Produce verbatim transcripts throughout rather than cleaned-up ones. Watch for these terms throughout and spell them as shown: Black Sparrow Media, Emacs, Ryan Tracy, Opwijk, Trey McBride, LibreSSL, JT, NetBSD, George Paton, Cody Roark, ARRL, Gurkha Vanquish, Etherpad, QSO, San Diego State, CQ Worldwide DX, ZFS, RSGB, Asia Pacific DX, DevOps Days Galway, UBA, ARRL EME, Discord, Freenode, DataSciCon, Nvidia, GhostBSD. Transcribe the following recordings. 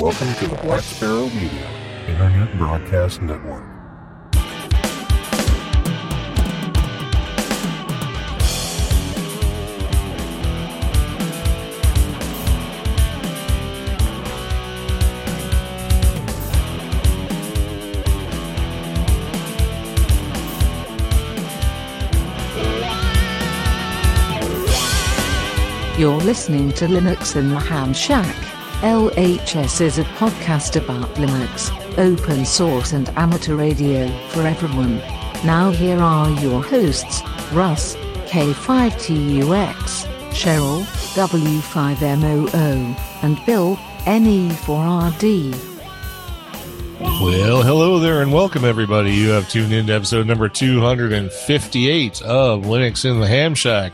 Welcome to the Black Sparrow Media Internet Broadcast Network. You're listening to Linux in the Ham Shack. L H S is a podcast about Linux, open source and amateur radio for everyone. Now here are your hosts, Russ, K five T U X, Cheryl, W five M O O, and Bill, N E four R D. Well, hello there and welcome everybody. You have tuned in to episode number two fifty-eight of Linux in the Ham Shack.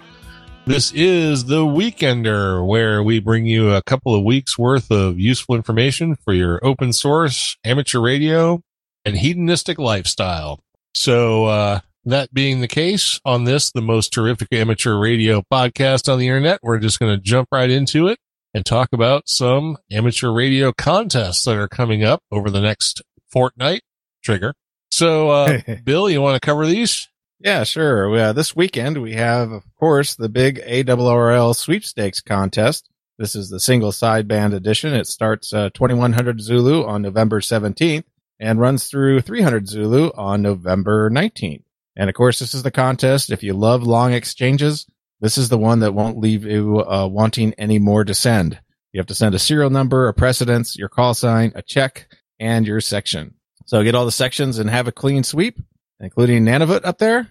This is The Weekender, where we bring you a couple of weeks' worth of useful information for your open source, amateur radio, and hedonistic lifestyle. So uh, that being the case, on this, the most terrific amateur radio podcast on the internet, we're just going to jump right into it and talk about some amateur radio contests that are coming up over the next fortnight. Trigger. So, uh, Bill, you want to cover these? Yeah, sure. Uh, this weekend, we have, of course, the big A R R L sweepstakes contest. This is the single sideband edition. It starts uh, twenty-one hundred Zulu on November seventeenth and runs through three hundred Zulu on November nineteenth. And, of course, this is the contest. If you love long exchanges, this is the one that won't leave you uh, wanting any more to send. You have to send a serial number, a precedence, your call sign, a check, and your section. So get all the sections and have a clean sweep, including Nanavut up there.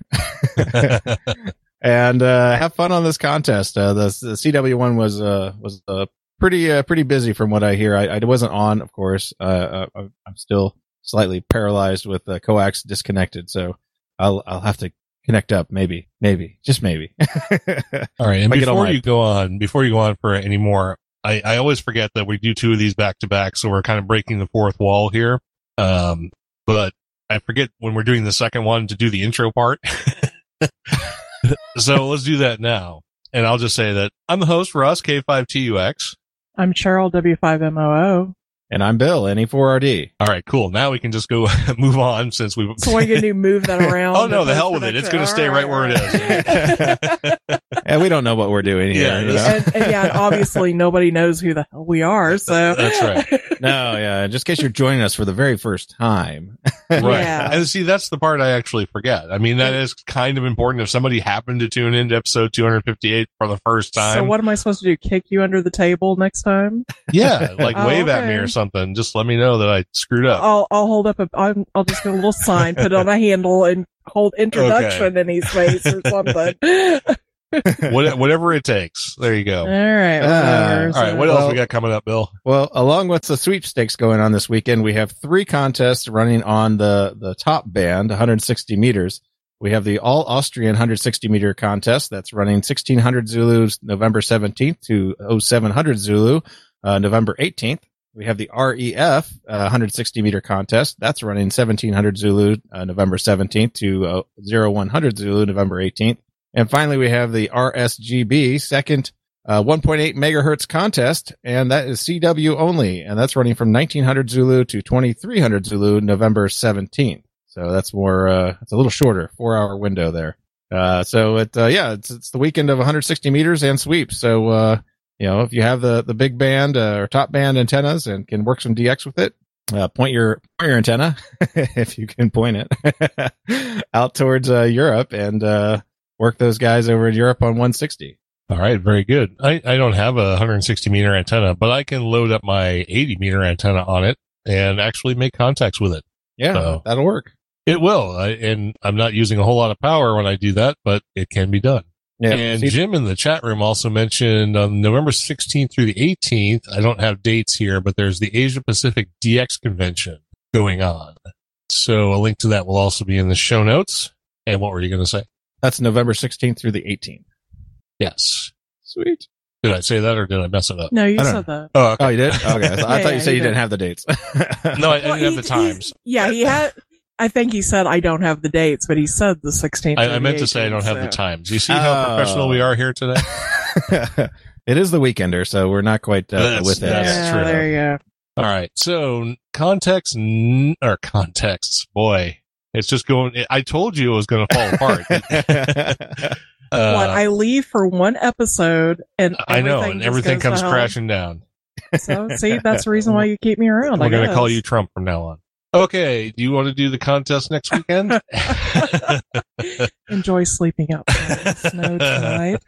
And uh, have fun on this contest. Uh, the, the C W one was uh, was uh, pretty uh, pretty busy from what I hear. I, I wasn't on, of course. Uh, I, I'm still slightly paralyzed with uh, coax disconnected, so I'll I'll have to connect up. Maybe, maybe, just maybe. All right. And before you go on, before you go on for any more, I, I always forget that we do two of these back to back, so we're kind of breaking the fourth wall here. Um, but I forget when we're doing the second one to do the intro part. So let's do that now. And I'll just say that I'm the host, Russ, K five T U X. I'm Cheryl, W five M O O. And I'm Bill, N E four R D. All right, cool. Now we can just go move on since we've... So we're going to move that around. Oh, no, the hell with it. It's going to stay right where it is. And we don't know what we're doing here. Yeah, you know? and, and yeah, obviously nobody knows who the hell we are. So that's right. No, yeah, just in case you're joining us for the very first time. Right. Yeah. And see, that's the part I actually forget. I mean, that is kind of important. If somebody happened to tune in to episode two fifty-eight for the first time. So what am I supposed to do? Kick you under the table next time? Yeah, like oh, wave okay. at me or something. Something, just let me know that I screwed up. I'll I'll hold up a I'm, I'll just do a little sign, put it on a handle, and hold introduction okay. in his face or something. what, whatever it takes. There you go. All right. Uh, all right. What well, else we got coming up, Bill? Well, along with the sweepstakes going on this weekend, we have three contests running on the the top band, one hundred sixty meters. We have the All Austrian one hundred sixty meter contest that's running sixteen hundred Zulu November seventeenth to oh seven hundred Zulu uh, November eighteenth. We have the R E F uh, one hundred sixty meter contest. That's running seventeen hundred Zulu uh, November seventeenth to uh, oh one hundred Zulu November eighteenth. And finally, we have the R S G B second uh, one point eight megahertz contest, and that is C W only, and that's running from nineteen hundred Zulu to twenty-three hundred Zulu November seventeenth. So that's more, uh, it's a little shorter, four hour window there. Uh, so it, uh, yeah, it's, it's the weekend of one hundred sixty meters and sweeps. So, uh, You know, if you have the, the big band uh, or top band antennas and can work some D X with it, uh, point your point your antenna, if you can point it, out towards uh, Europe and uh, work those guys over in Europe on one sixty. All right. Very good. I, I don't have a one hundred sixty meter antenna, but I can load up my eighty meter antenna on it and actually make contacts with it. Yeah, so that'll work. It will. I, and I'm not using a whole lot of power when I do that, but it can be done. Yeah, and Jim in the chat room also mentioned on November sixteenth through the eighteenth, I don't have dates here, but there's the Asia Pacific D X convention going on. So a link to that will also be in the show notes. And what were you going to say? That's November sixteenth through the eighteenth. Yes. Sweet. Did I say that or did I mess it up? No, you said that. Oh, okay. Oh, you did? Okay. I, th- yeah, I thought you said you did. Didn't have the dates. No, I well, didn't he, have the times. Yeah, he had... I think he said, I don't have the dates, but he said the sixteenth. I, I meant to say I don't so. have the times. You see how uh, professional we are here today? It is the weekender, so we're not quite uh, with it. That's yeah, true. There you go. All right. So context or contexts, boy, it's just going. I told you it was going to fall apart. uh, what I leave for one episode, and I know, and everything comes crashing down. So see, that's the reason why you keep me around. We're going to call you Trump from now on. Okay. Do you want to do the contest next weekend? Enjoy sleeping outside. Snow tonight.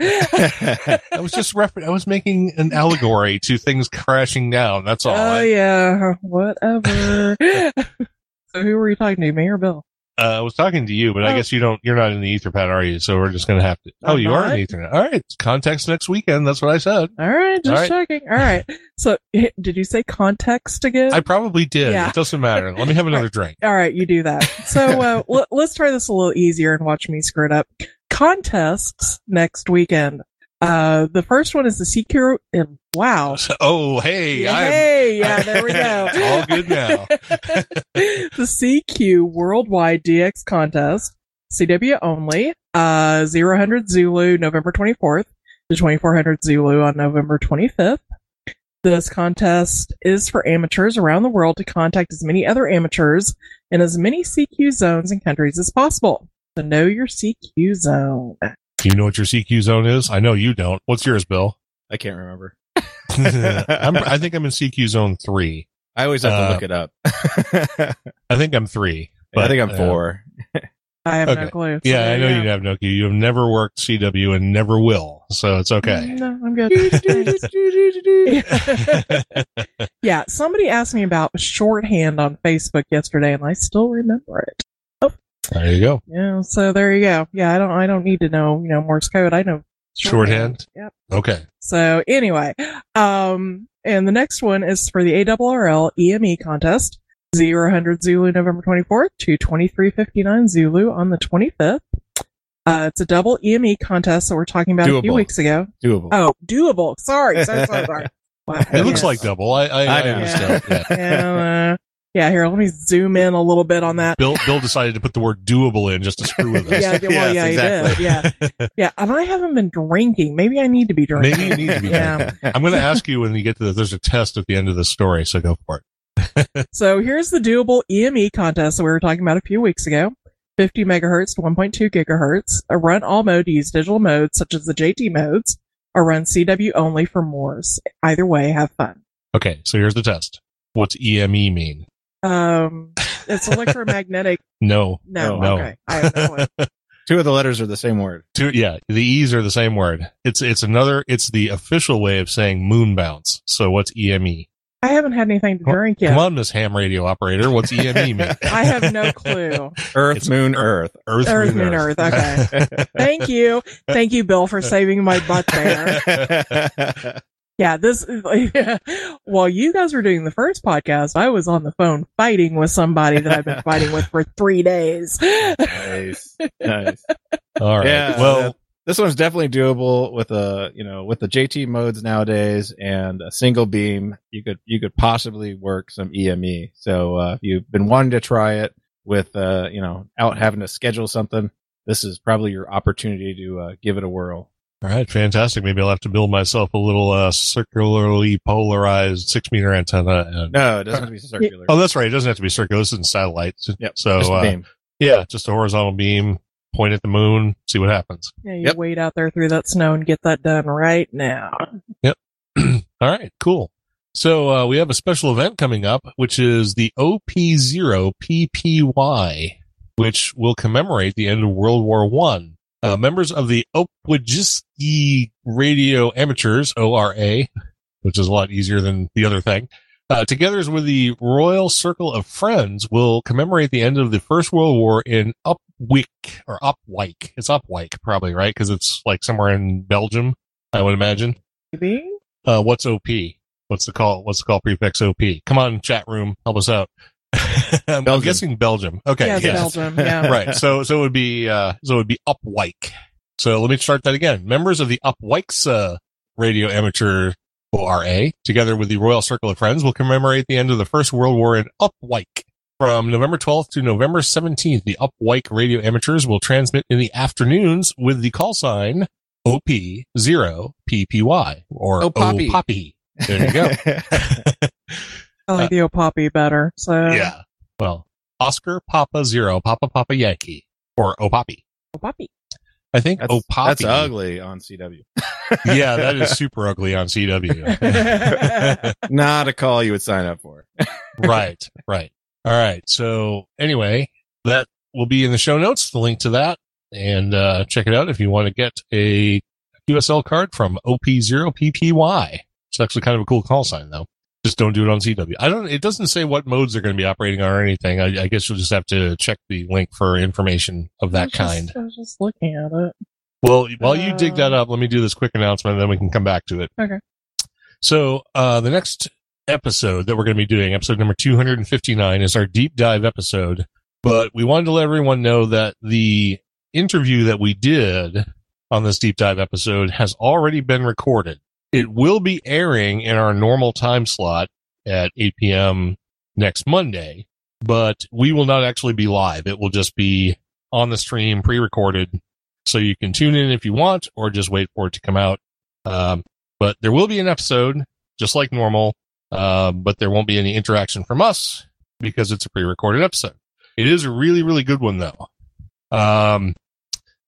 I was just refer- I was making an allegory to things crashing down. That's all. Oh, I- yeah. Whatever. So who were you talking to, me or Bill? Uh, I was talking to you, but oh. I guess you don't, you're not in the Etherpad, are you? So we're just going to have to. Oh, I'm you not? Are in Ethernet. All right. Context next weekend. That's what I said. All right. Just All right. checking. All right. So did you say context again? I probably did. Yeah. It doesn't matter. Let me have another All right. drink. All right. You do that. So uh, l- let's try this a little easier and watch me screw it up. Contests next weekend. Uh, the first one is the C Q. And wow. Oh, hey. Yeah, hey. Yeah, there we go. It's all good now. The C Q Worldwide D X contest, C W only, uh, zero one hundred Zulu, November twenty-fourth to twenty-four hundred Zulu on November twenty-fifth. This contest is for amateurs around the world to contact as many other amateurs in as many C Q zones and countries as possible. So know your C Q zone. Do you know what your C Q zone is? I know you don't. What's yours, Bill? I can't remember. I'm, I think I'm in C Q zone three. I always have uh, to look it up. I think I'm three. But, I think I'm four. Uh, I have okay. no clue. So yeah, I know yeah. you have no clue. You have never worked C W and never will, so it's okay. No, I'm good. Yeah, somebody asked me about shorthand on Facebook yesterday, and I still remember it. There you go. Yeah, so there you go. Yeah, I don't I don't need to know, you know, Morse code. I know shorthand. shorthand. Yep. Okay. So anyway, um and the next one is for the A R R L E M E contest, zero one hundred Zulu November twenty-fourth to twenty-three fifty-nine Zulu on the twenty-fifth. Uh it's a double E M E contest that we're talking about doable. a few weeks ago. Doable. Oh, doable. Sorry. So sorry. sorry. Wow, it yes. looks like double. I I, I, I understand. Yeah. Yeah. And, uh, Yeah, here, let me zoom in a little bit on that. Bill Bill decided to put the word doable in just to screw with us. yeah, well, yeah, yes, exactly. he did. Yeah, yeah, and I haven't been drinking. Maybe I need to be drinking. Maybe you need to be yeah. drinking. I'm going to ask you when you get to this. There's a test at the end of the story, so go for it. So here's the doable E M E contest that we were talking about a few weeks ago. fifty megahertz to one point two gigahertz. A run all mode, use digital modes such as the J T modes, or run C W only for Morse. Either way, have fun. Okay, so here's the test. What's E M E mean? Um, it's electromagnetic. no, no, no. Okay. I have no one. Two of the letters are the same word. Two, yeah, the E's are the same word. It's it's another. It's the official way of saying moon bounce. So what's E M E? I haven't had anything to drink yet. Come on, Miss Ham Radio Operator. What's E M E mean? I have no clue. Earth, it's moon, Earth, Earth, Earth, moon, Earth. Earth. Okay. Thank you, thank you, Bill, for saving my butt there. Yeah, this yeah. While you guys were doing the first podcast, I was on the phone fighting with somebody that I've been fighting with for three days. Nice, nice. All right. Yeah, well, yeah. This one's definitely doable with a you know with the J T modes nowadays and a single beam. You could you could possibly work some E M E. So uh, if you've been wanting to try it with uh, you know out having to schedule something, this is probably your opportunity to uh, give it a whirl. All right, fantastic. Maybe I'll have to build myself a little uh, circularly polarized six-meter antenna. And- no, it doesn't have to be circular. Oh, that's right. It doesn't have to be circular. This is satellite. Yep, so, just a beam. Uh, yeah, just a horizontal beam, point at the moon, see what happens. Yeah, you yep. wade out there through that snow and get that done right now. Yep. All right, cool. So uh, we have a special event coming up, which is the O P zero P P Y, which will commemorate the end of World War One. Uh, members of the Opwijkse Radio Amateurs, O R A, which is a lot easier than the other thing, uh, together with the Royal Circle of Friends, will commemorate the end of the First World War in Opwijk, or Opwijk. It's Opwijk, probably, right? Because it's like somewhere in Belgium, I would imagine. Maybe? Uh, what's O P? What's the call? What's the call prefix O P? Come on, chat room, help us out. I'm Belgium. guessing Belgium. Okay. Yeah, yes. Belgium. Yeah. Right. So, so it would be, uh, so it would be Opwijk. So let me start that again. Members of the Opwijkse Radio Amateur O R A, together with the Royal Circle of Friends, will commemorate the end of the First World War in Opwijk. From November twelfth to November seventeenth, the Opwijk Radio Amateurs will transmit in the afternoons with the call sign O P zero P P Y or O Poppy. There you go. I like uh, the O P zero P zero P Y better. So yeah. Well, Oscar Papa Zero Papa Papa Yankee or O P zero P zero P Y. O P zero P zero P Y. I think that's, O P zero P zero P Y. That's ugly on C W. Yeah, that is super ugly on C W. Not a call you would sign up for. Right, right. All right. So anyway, that will be in the show notes, the link to that. And uh, check it out if you want to get a U S L card from O P zero P P Y. It's actually kind of a cool call sign, though. Just don't do it on C W. I don't. It doesn't say what modes they're going to be operating on or anything. I, I guess you'll just have to check the link for information of that I just, kind. I was just looking at it. Well, while you dig that up, let me do this quick announcement, and then we can come back to it. Okay. So uh, the next episode that we're going to be doing, episode number two fifty-nine, is our deep dive episode. But we wanted to let everyone know that the interview that we did on this deep dive episode has already been recorded. It will be airing in our normal time slot at eight p.m. next Monday, but we will not actually be live. It will just be on the stream, pre-recorded. So you can tune in if you want, or just wait for it to come out. Um, but there will be an episode, just like normal, uh, but there won't be any interaction from us because it's a pre-recorded episode. It is a really, really good one, though. Um,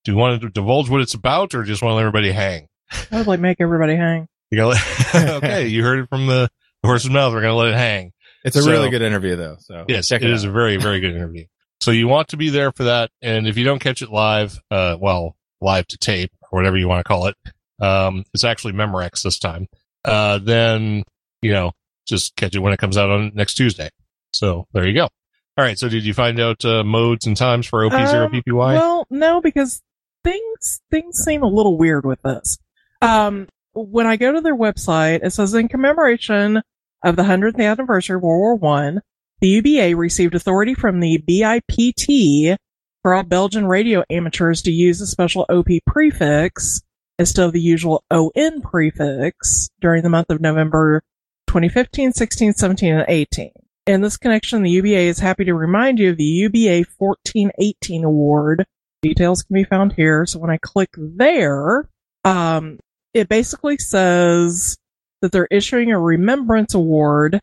do you want to divulge what it's about, or just want to let everybody hang? I'd like make everybody hang. You gotta let, okay, you heard it from the horse's mouth. We're going to let it hang. It's a so, really good interview, though. So yes, check it, it is a very, very good interview. So you want to be there for that, and if you don't catch it live, uh, well, live to tape, or whatever you want to call it, um, it's actually Memorex this time, uh, then, you know, just catch it when it comes out on next Tuesday. So there you go. All right, so did you find out uh, modes and times for O P zero P P Y? Um, well, no, because things things seem a little weird with this. Um, when I go to their website, it says, in commemoration of the one hundredth anniversary of World War One, the U B A received authority from the B I P T for all Belgian radio amateurs to use a special O P prefix instead of the usual O N prefix during the month of November twenty fifteen, sixteen, seventeen, and eighteen. In this connection, the U B A is happy to remind you of the U B A fourteen eighteen award. Details can be found here. So when I click there, um, it basically says that they're issuing a remembrance award.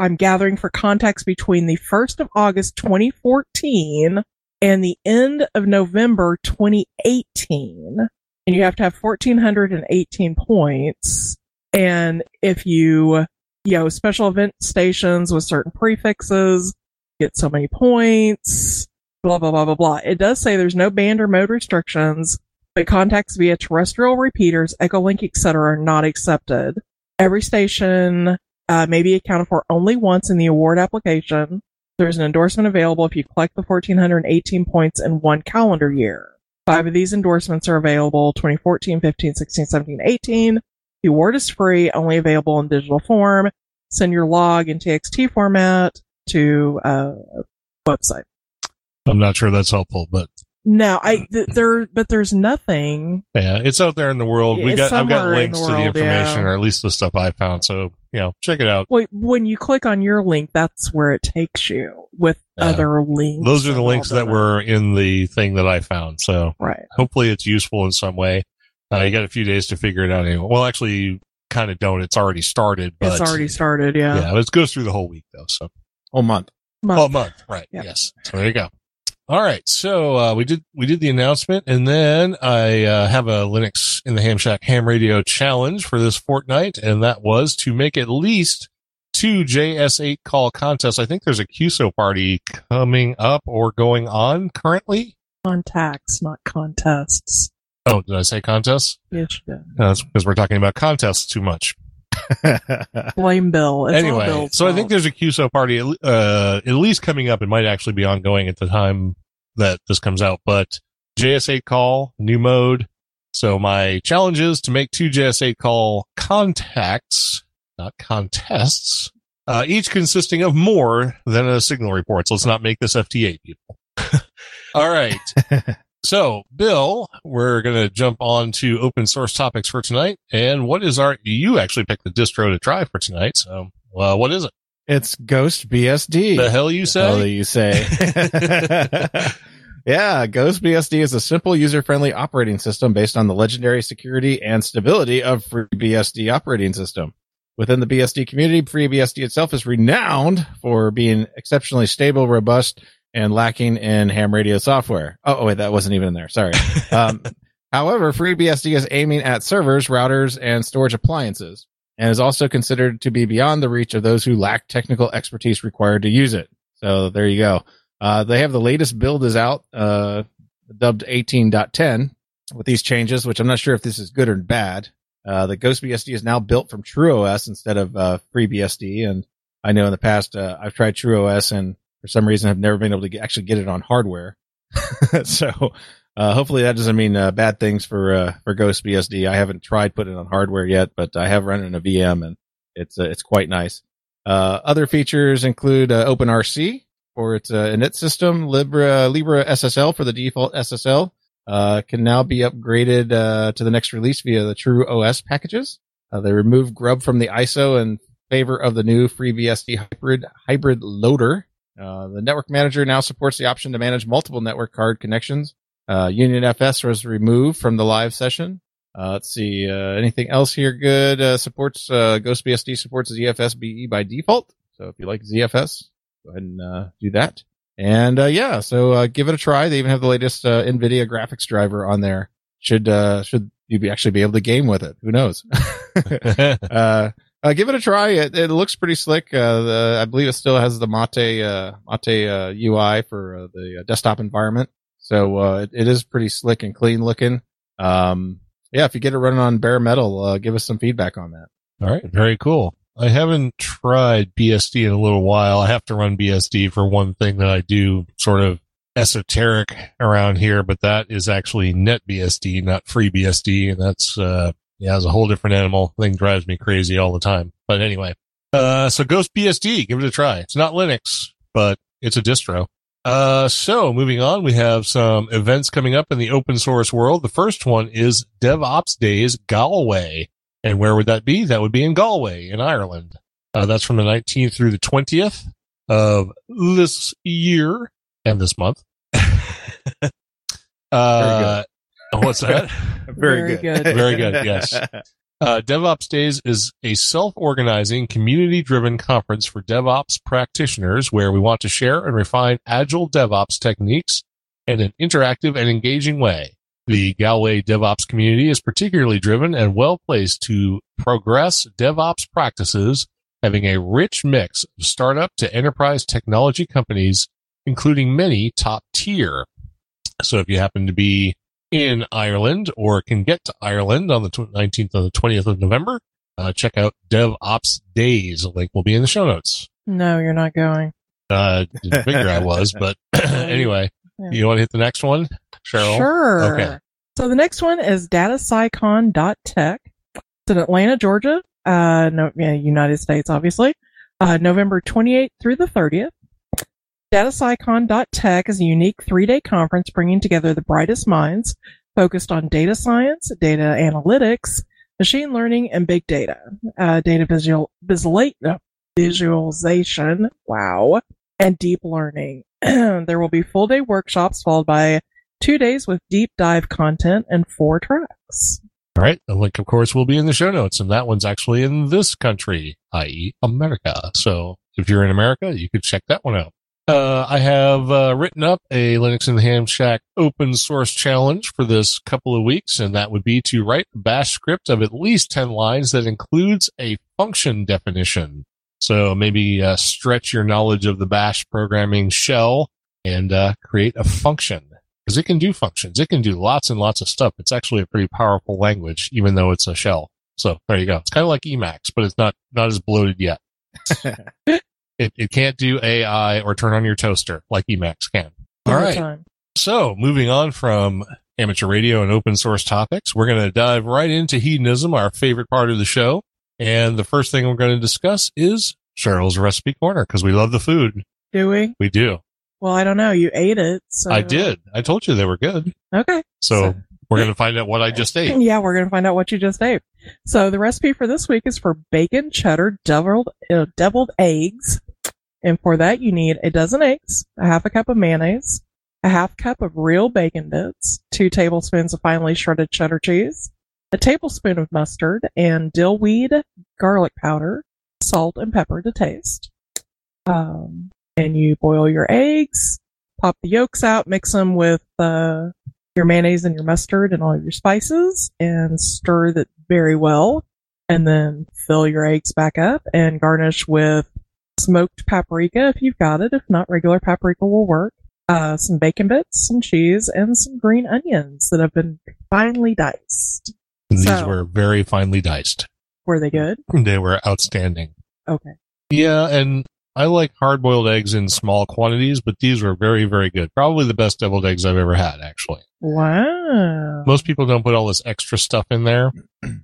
I'm gathering for contacts between the first of August twenty fourteen and the end of November twenty eighteen. And you have to have one thousand four hundred eighteen points. And if you, you know, special event stations with certain prefixes, get so many points, blah, blah, blah, blah, blah. It does say there's no band or mode restrictions, but contacts via terrestrial repeaters, Echolink, et cetera are not accepted. Every station Uh, may be accounted for only once in the award application. There's an endorsement available if you collect the one thousand four hundred eighteen points in one calendar year. Five of these endorsements are available twenty fourteen, fifteen, sixteen, seventeen, eighteen. The award is free, only available in digital form. Send your log in T X T format to uh, website. I'm not sure that's helpful, but no, I th- there, but there's nothing. Yeah, it's out there in the world. We got, I've got links the world, to the information, yeah. Or at least the stuff I found. So you know, check it out. Wait, when you click on your link, that's where it takes you with yeah. other links. Those are the links that were in the thing that I found. So right. Hopefully it's useful in some way. Uh, you got a few days to figure it out anyway. Well, actually, you kind of don't. It's already started. But, it's already started. Yeah. Yeah. It goes through the whole week though. So oh, month. month. Oh, month. Right. Yep. Yes. So there you go. All right, so uh, we did we did the announcement, and then I uh, have a Linux in the Ham Shack Ham Radio challenge for this fortnight, and that was to make at least two J S eight Call contests. I think there's a Q S O party coming up or going on currently. Contacts, not contests. Oh, did I say contests? Yes, you did. No, that's because we're talking about contests too much. Blame Bill. It's anyway, all so fault. I think there's a Q S O party uh, at least coming up. It might actually be ongoing at the time that this comes out. But J S eight Call, new mode. So my challenge is to make two J S eight Call contacts, not contests, uh, each consisting of more than a signal report. So let's not make this F T A, people. All right. So, Bill, we're going to jump on to open source topics for tonight. And what is our, you actually picked the distro to try for tonight. So, uh, what is it? It's GhostBSD. The hell you say? The hell you say. Yeah, GhostBSD is a simple, user-friendly operating system based on the legendary security and stability of FreeBSD operating system. Within the B S D community, FreeBSD itself is renowned for being exceptionally stable, robust, and lacking in ham radio software. Oh, oh wait, that wasn't even in there. Sorry. Um, however, FreeBSD is aiming at servers, routers, and storage appliances, and is also considered to be beyond the reach of those who lack technical expertise required to use it. So there you go. Uh, they have the latest build is out, uh, dubbed eighteen point ten, with these changes, which I'm not sure if this is good or bad. Uh, the GhostBSD is now built from TrueOS instead of uh, FreeBSD, and I know in the past uh, I've tried TrueOS, and for some reason I've never been able to get, actually get it on hardware. So uh, hopefully that doesn't mean uh, bad things for uh, for GhostBSD. I haven't tried putting it on hardware yet, but I have run it in a V M, and it's uh, it's quite nice. Uh, other features include uh, OpenRC for its uh, init system, Libre, Libre S S L for the default S S L. Uh, can now be upgraded uh, to the next release via the TrueOS packages. Uh, they remove grub from the I S O in favor of the new FreeBSD hybrid hybrid loader. Uh, the network manager now supports the option to manage multiple network card connections. Uh, UnionFS was removed from the live session. Uh, let's see, uh, anything else here good? Uh, supports uh, GhostBSD supports Z F S B E by default. So if you like Z F S, go ahead and uh, do that. And, uh, yeah, so, uh, give it a try. They even have the latest, uh, Nvidia graphics driver on there. Should, uh, should you be actually be able to game with it? Who knows? uh, uh, give it a try. It, it looks pretty slick. Uh, the, I believe it still has the MATE, uh, MATE, uh, U I for uh, the uh, desktop environment. So, uh, it, it is pretty slick and clean looking. Um, yeah, if you get it running on bare metal, uh, give us some feedback on that. All right. Very cool. I haven't tried B S D in a little while. I have to run B S D for one thing that I do sort of esoteric around here, but that is actually NetBSD, not FreeBSD. And that's, uh, yeah, it's a whole different animal. Thing drives me crazy all the time. But anyway, uh, so GhostBSD, give it a try. It's not Linux, but it's a distro. Uh, so moving on, we have some events coming up in the open source world. The first one is DevOps Days Galway. And where would that be? That would be in Galway, in Ireland. Uh, that's from the nineteenth through the twentieth of this year and this month. uh, what's that? Very, Very good. good. Very good, yes. Uh, DevOps Days is a self-organizing, community-driven conference for DevOps practitioners where we want to share and refine agile DevOps techniques in an interactive and engaging way. The Galway DevOps community is particularly driven and well-placed to progress DevOps practices, having a rich mix of startup to enterprise technology companies, including many top tier. So if you happen to be in Ireland or can get to Ireland on the nineteenth and the twentieth of November, uh, check out DevOps Days. The link will be in the show notes. No, you're not going. Uh, didn't figure I was, but anyway. Yeah. You want to hit the next one, Cheryl? Sure. Okay. So the next one is data sci con dot tech. It's in Atlanta, Georgia, uh, no, yeah, United States, obviously, uh, November twenty-eighth through the thirtieth. data sci con dot tech is a unique three-day conference bringing together the brightest minds focused on data science, data analytics, machine learning, and big data, uh, data visual, visual, visualization, wow, and deep learning. There will be full-day workshops followed by two days with deep dive content and four tracks. All right. The link, of course, will be in the show notes, and that one's actually in this country, that is. America. So if you're in America, you could check that one out. Uh, I have uh, written up a Linux in the Ham Shack open source challenge for this couple of weeks, and that would be to write a bash script of at least ten lines that includes a function definition. So maybe uh, stretch your knowledge of the bash programming shell and uh, create a function, because it can do functions. It can do lots and lots of stuff. It's actually a pretty powerful language, even though it's a shell. So there you go. It's kind of like Emacs, but it's not, not as bloated yet. it, it can't do A I or turn on your toaster like Emacs can. All right. Time. So moving on from amateur radio and open source topics, we're going to dive right into hedonism, our favorite part of the show. And the first thing we're going to discuss is Cheryl's Recipe Corner, because we love the food. Do we? We do. Well, I don't know. You ate it. So. I did. I told you they were good. Okay. So, so. We're going to find out what I just ate. Yeah, we're going to find out what you just ate. So the recipe for this week is for bacon, cheddar, deviled, uh, deviled eggs. And for that, you need a dozen eggs, a half a cup of mayonnaise, a half cup of real bacon bits, two tablespoons of finely shredded cheddar cheese, a tablespoon of mustard, and dill weed, garlic powder, salt, and pepper to taste. Um, and you boil your eggs, pop the yolks out, mix them with uh, your mayonnaise and your mustard and all of your spices, and stir that very well. And then fill your eggs back up and garnish with smoked paprika if you've got it. If not, regular paprika will work. Uh, some bacon bits, some cheese, and some green onions that have been finely diced. These so, were very finely diced. Were they good? They were outstanding. Okay. Yeah, and I like hard-boiled eggs in small quantities, but these were very, very good. Probably the best deviled eggs I've ever had, actually. Wow. Most people don't put all this extra stuff in there.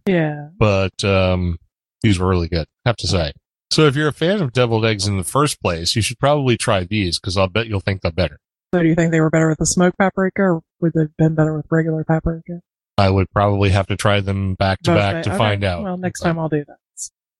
Yeah. But um, these were really good, I have to say. So if you're a fan of deviled eggs in the first place, you should probably try these, because I'll bet you'll think they're better. So do you think they were better with the smoked paprika, or would they have been better with regular paprika? I would probably have to try them back to back to find out. Well, next time I'll do that.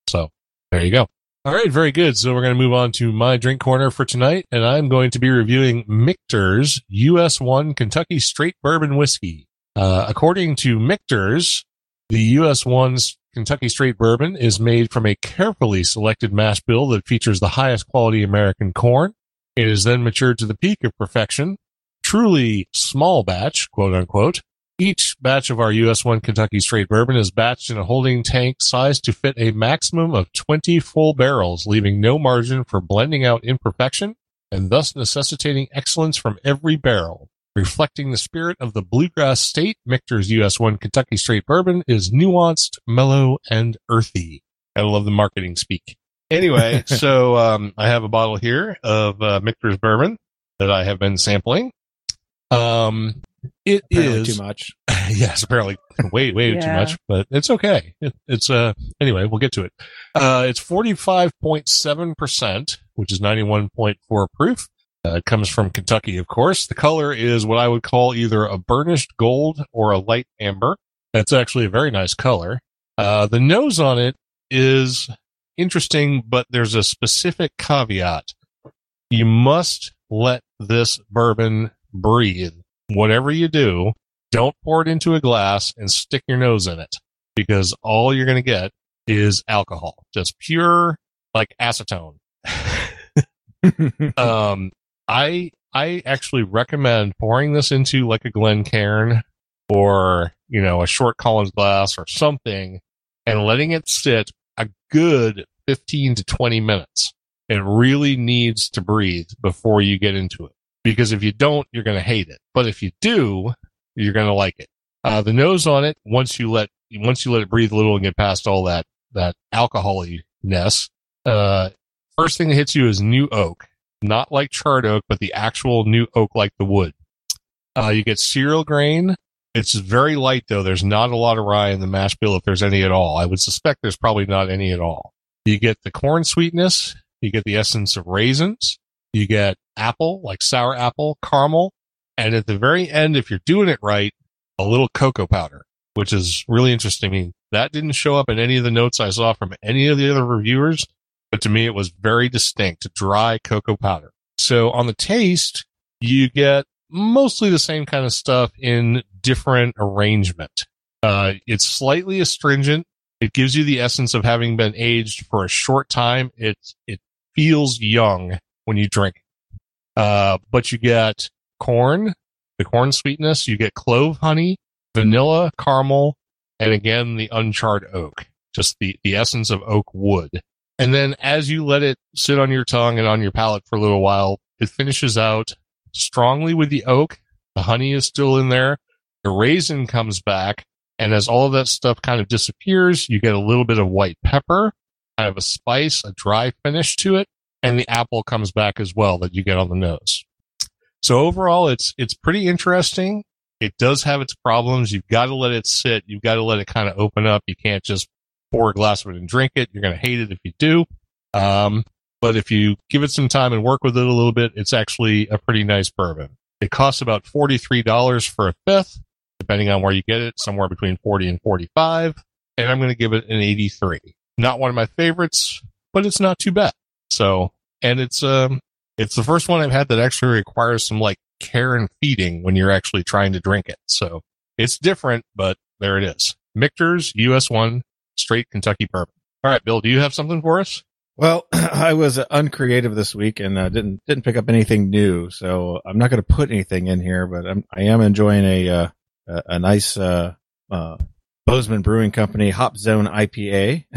So, there you go. All right, very good. So we're going to move on to my drink corner for tonight, and I'm going to be reviewing Michter's U S one Kentucky Straight Bourbon Whiskey. Uh, according to Michter's, the U S one's Kentucky Straight Bourbon is made from a carefully selected mash bill that features the highest quality American corn. It is then matured to the peak of perfection, truly small batch, quote unquote. Each batch of our U S one Kentucky Straight Bourbon is batched in a holding tank sized to fit a maximum of twenty full barrels, leaving no margin for blending out imperfection and thus necessitating excellence from every barrel. Reflecting the spirit of the bluegrass state, Michter's U S one Kentucky Straight Bourbon is nuanced, mellow, and earthy. I love the marketing speak. Anyway, so um, I have a bottle here of uh, Michter's bourbon that I have been sampling. Um, it apparently is too much. Yes, apparently way, way yeah. too much, but it's okay. It, it's uh, anyway, we'll get to it. Uh, it's forty-five point seven percent, which is ninety-one point four proof. Uh, it comes from Kentucky, of course. The color is what I would call either a burnished gold or a light amber. That's actually a very nice color. Uh, the nose on it is interesting, but there's a specific caveat. You must let this bourbon breathe. Whatever you do, don't pour it into a glass and stick your nose in it, because all you're going to get is alcohol. Just pure, like acetone. um, I I actually recommend pouring this into like a Glencairn or, you know, a short Collins glass or something, and letting it sit a good fifteen to twenty minutes. It really needs to breathe before you get into it, because if you don't, you're going to hate it. But if you do, you're going to like it. Uh, the nose on it, once you let once you let it breathe a little and get past all that that alcoholiness, uh, first thing that hits you is new oak. Not like charred oak, but the actual new oak, like the wood. Uh, you get cereal grain. It's very light, though. There's not a lot of rye in the mash bill, if there's any at all. I would suspect there's probably not any at all. You get the corn sweetness. You get the essence of raisins. You get apple, like sour apple, caramel. And at the very end, if you're doing it right, a little cocoa powder, which is really interesting. I mean, that didn't show up in any of the notes I saw from any of the other reviewers. But to me, it was very distinct, dry cocoa powder. So on the taste, you get mostly the same kind of stuff in different arrangement. Uh, it's slightly astringent. It gives you the essence of having been aged for a short time. It, it feels young when you drink it. Uh, but you get corn, the corn sweetness. You get clove honey, vanilla, caramel, and again, the uncharred oak, just the, the essence of oak wood. And then as you let it sit on your tongue and on your palate for a little while, it finishes out strongly with the oak. The honey is still in there. The raisin comes back. And as all of that stuff kind of disappears, you get a little bit of white pepper, kind of a spice, a dry finish to it. And the apple comes back as well that you get on the nose. So overall, it's it's pretty interesting. It does have its problems. You've got to let it sit. You've got to let it kind of open up. You can't just pour a glass of it and drink it. You're going to hate it if you do. Um, but if you give it some time and work with it a little bit, it's actually a pretty nice bourbon. It costs about forty-three dollars for a fifth, depending on where you get it, somewhere between forty and forty-five. And I'm going to give it an eighty-three. Not one of my favorites, but it's not too bad. So, and it's, um, it's the first one I've had that actually requires some like care and feeding when you're actually trying to drink it. So it's different, but there it is. Michter's U S one Straight Kentucky Bourbon. All right, Bill, do you have something for us? Well, I was uncreative this week and uh, didn't didn't pick up anything new, so I'm not going to put anything in here. But I'm, I am enjoying a uh, a nice uh, uh, Bozeman Brewing Company Hop Zone I P A,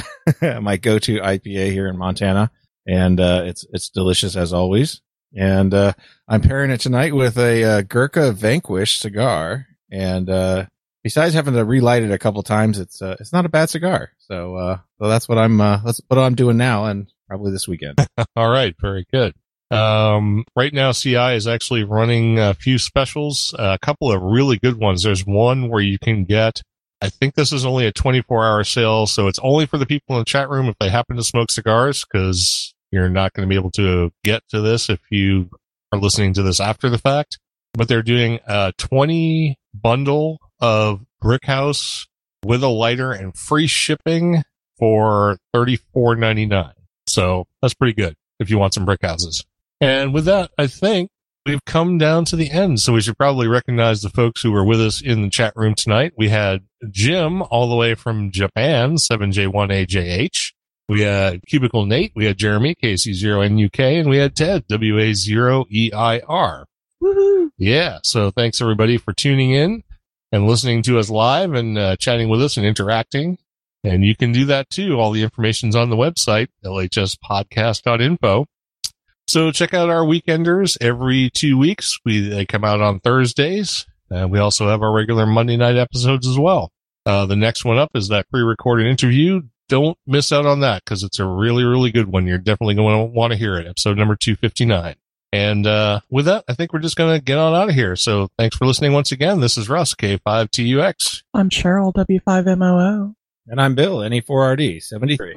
my go-to I P A here in Montana, and uh, it's it's delicious as always. And uh, I'm pairing it tonight with a uh, Gurkha Vanquish cigar, and uh, besides having to relight it a couple times, it's uh, it's not a bad cigar. So uh, so that's what I'm uh, that's what I'm doing now, and probably this weekend. All right, very good. Um, right now, C I is actually running a few specials, a couple of really good ones. There's one where you can get, I think this is only a twenty-four hour sale, so it's only for the people in the chat room if they happen to smoke cigars, because you're not going to be able to get to this if you are listening to this after the fact. But they're doing a twenty bundle of Brick House with a lighter and free shipping for thirty-four ninety-nine. So that's pretty good if you want some Brick Houses. And with that, I think we've come down to the end. So we should probably recognize the folks who were with us in the chat room tonight. We had Jim all the way from Japan, seven J one A J H. We had Cubicle Nate. We had Jeremy, K C zero N U K. And we had Ted, W A zero E I R. Woohoo! Yeah. So thanks everybody for tuning in and listening to us live and uh, chatting with us and interacting. And you can do that too. All the information's on the website, L H S podcast dot info. So check out our weekenders every two weeks. We They come out on Thursdays. And we also have our regular Monday night episodes as well. Uh, the next one up is that pre-recorded interview. Don't miss out on that because it's a really, really good one. You're definitely going to want to hear it. Episode number two fifty-nine. And uh, with that, I think we're just going to get on out of here. So thanks for listening once again. This is Russ, K five T U X. I'm Cheryl, W five M O O. And I'm Bill, N E four R D seventy-three.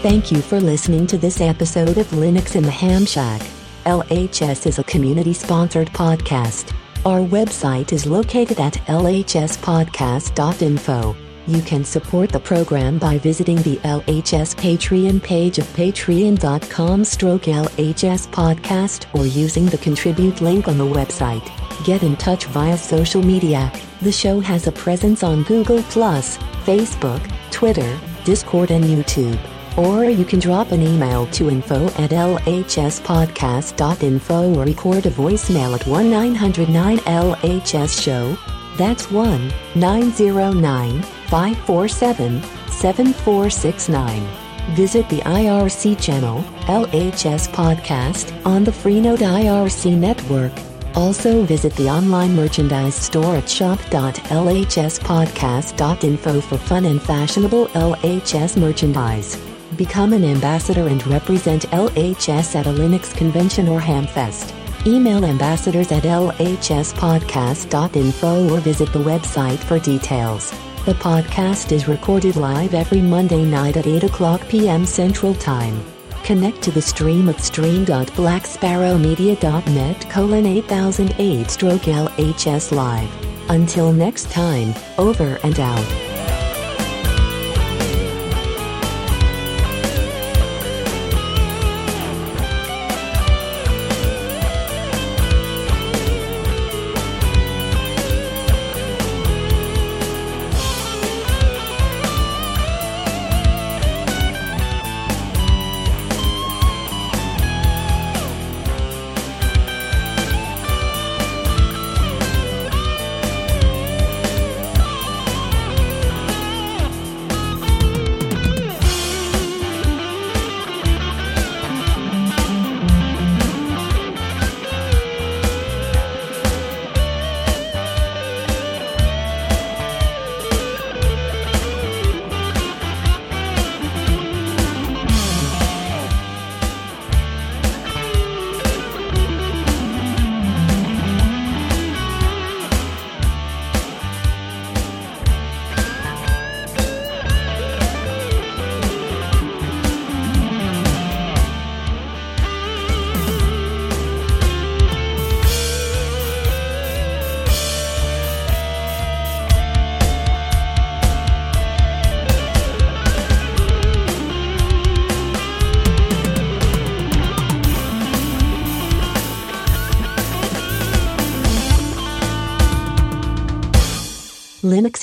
Thank you for listening to this episode of Linux in the Ham Shack. L H S is a community-sponsored podcast. Our website is located at L H S podcast dot info. You can support the program by visiting the L H S Patreon page of patreon dot com slash L H S podcast or using the contribute link on the website. Get in touch via social media. The show has a presence on Google plus, Facebook, Twitter, Discord and YouTube. Or you can drop an email to info at L H S podcast dot info or record a voicemail at one nine zero nine L H S show. That's one nine zero nine five four seven seven four six nine. Visit the I R C channel, L H S Podcast, on the Freenode I R C network. Also visit the online merchandise store at shop dot L H S podcast dot info for fun and fashionable L H S merchandise. Become an ambassador and represent L H S at a Linux convention or hamfest. Email ambassadors at L H S podcast dot info or visit the website for details. The podcast is recorded live every Monday night at eight o'clock p m Central Time. Connect to the stream at stream dot black sparrow media dot net colon eight thousand eight stroke L H S live. Until next time, over and out. Linux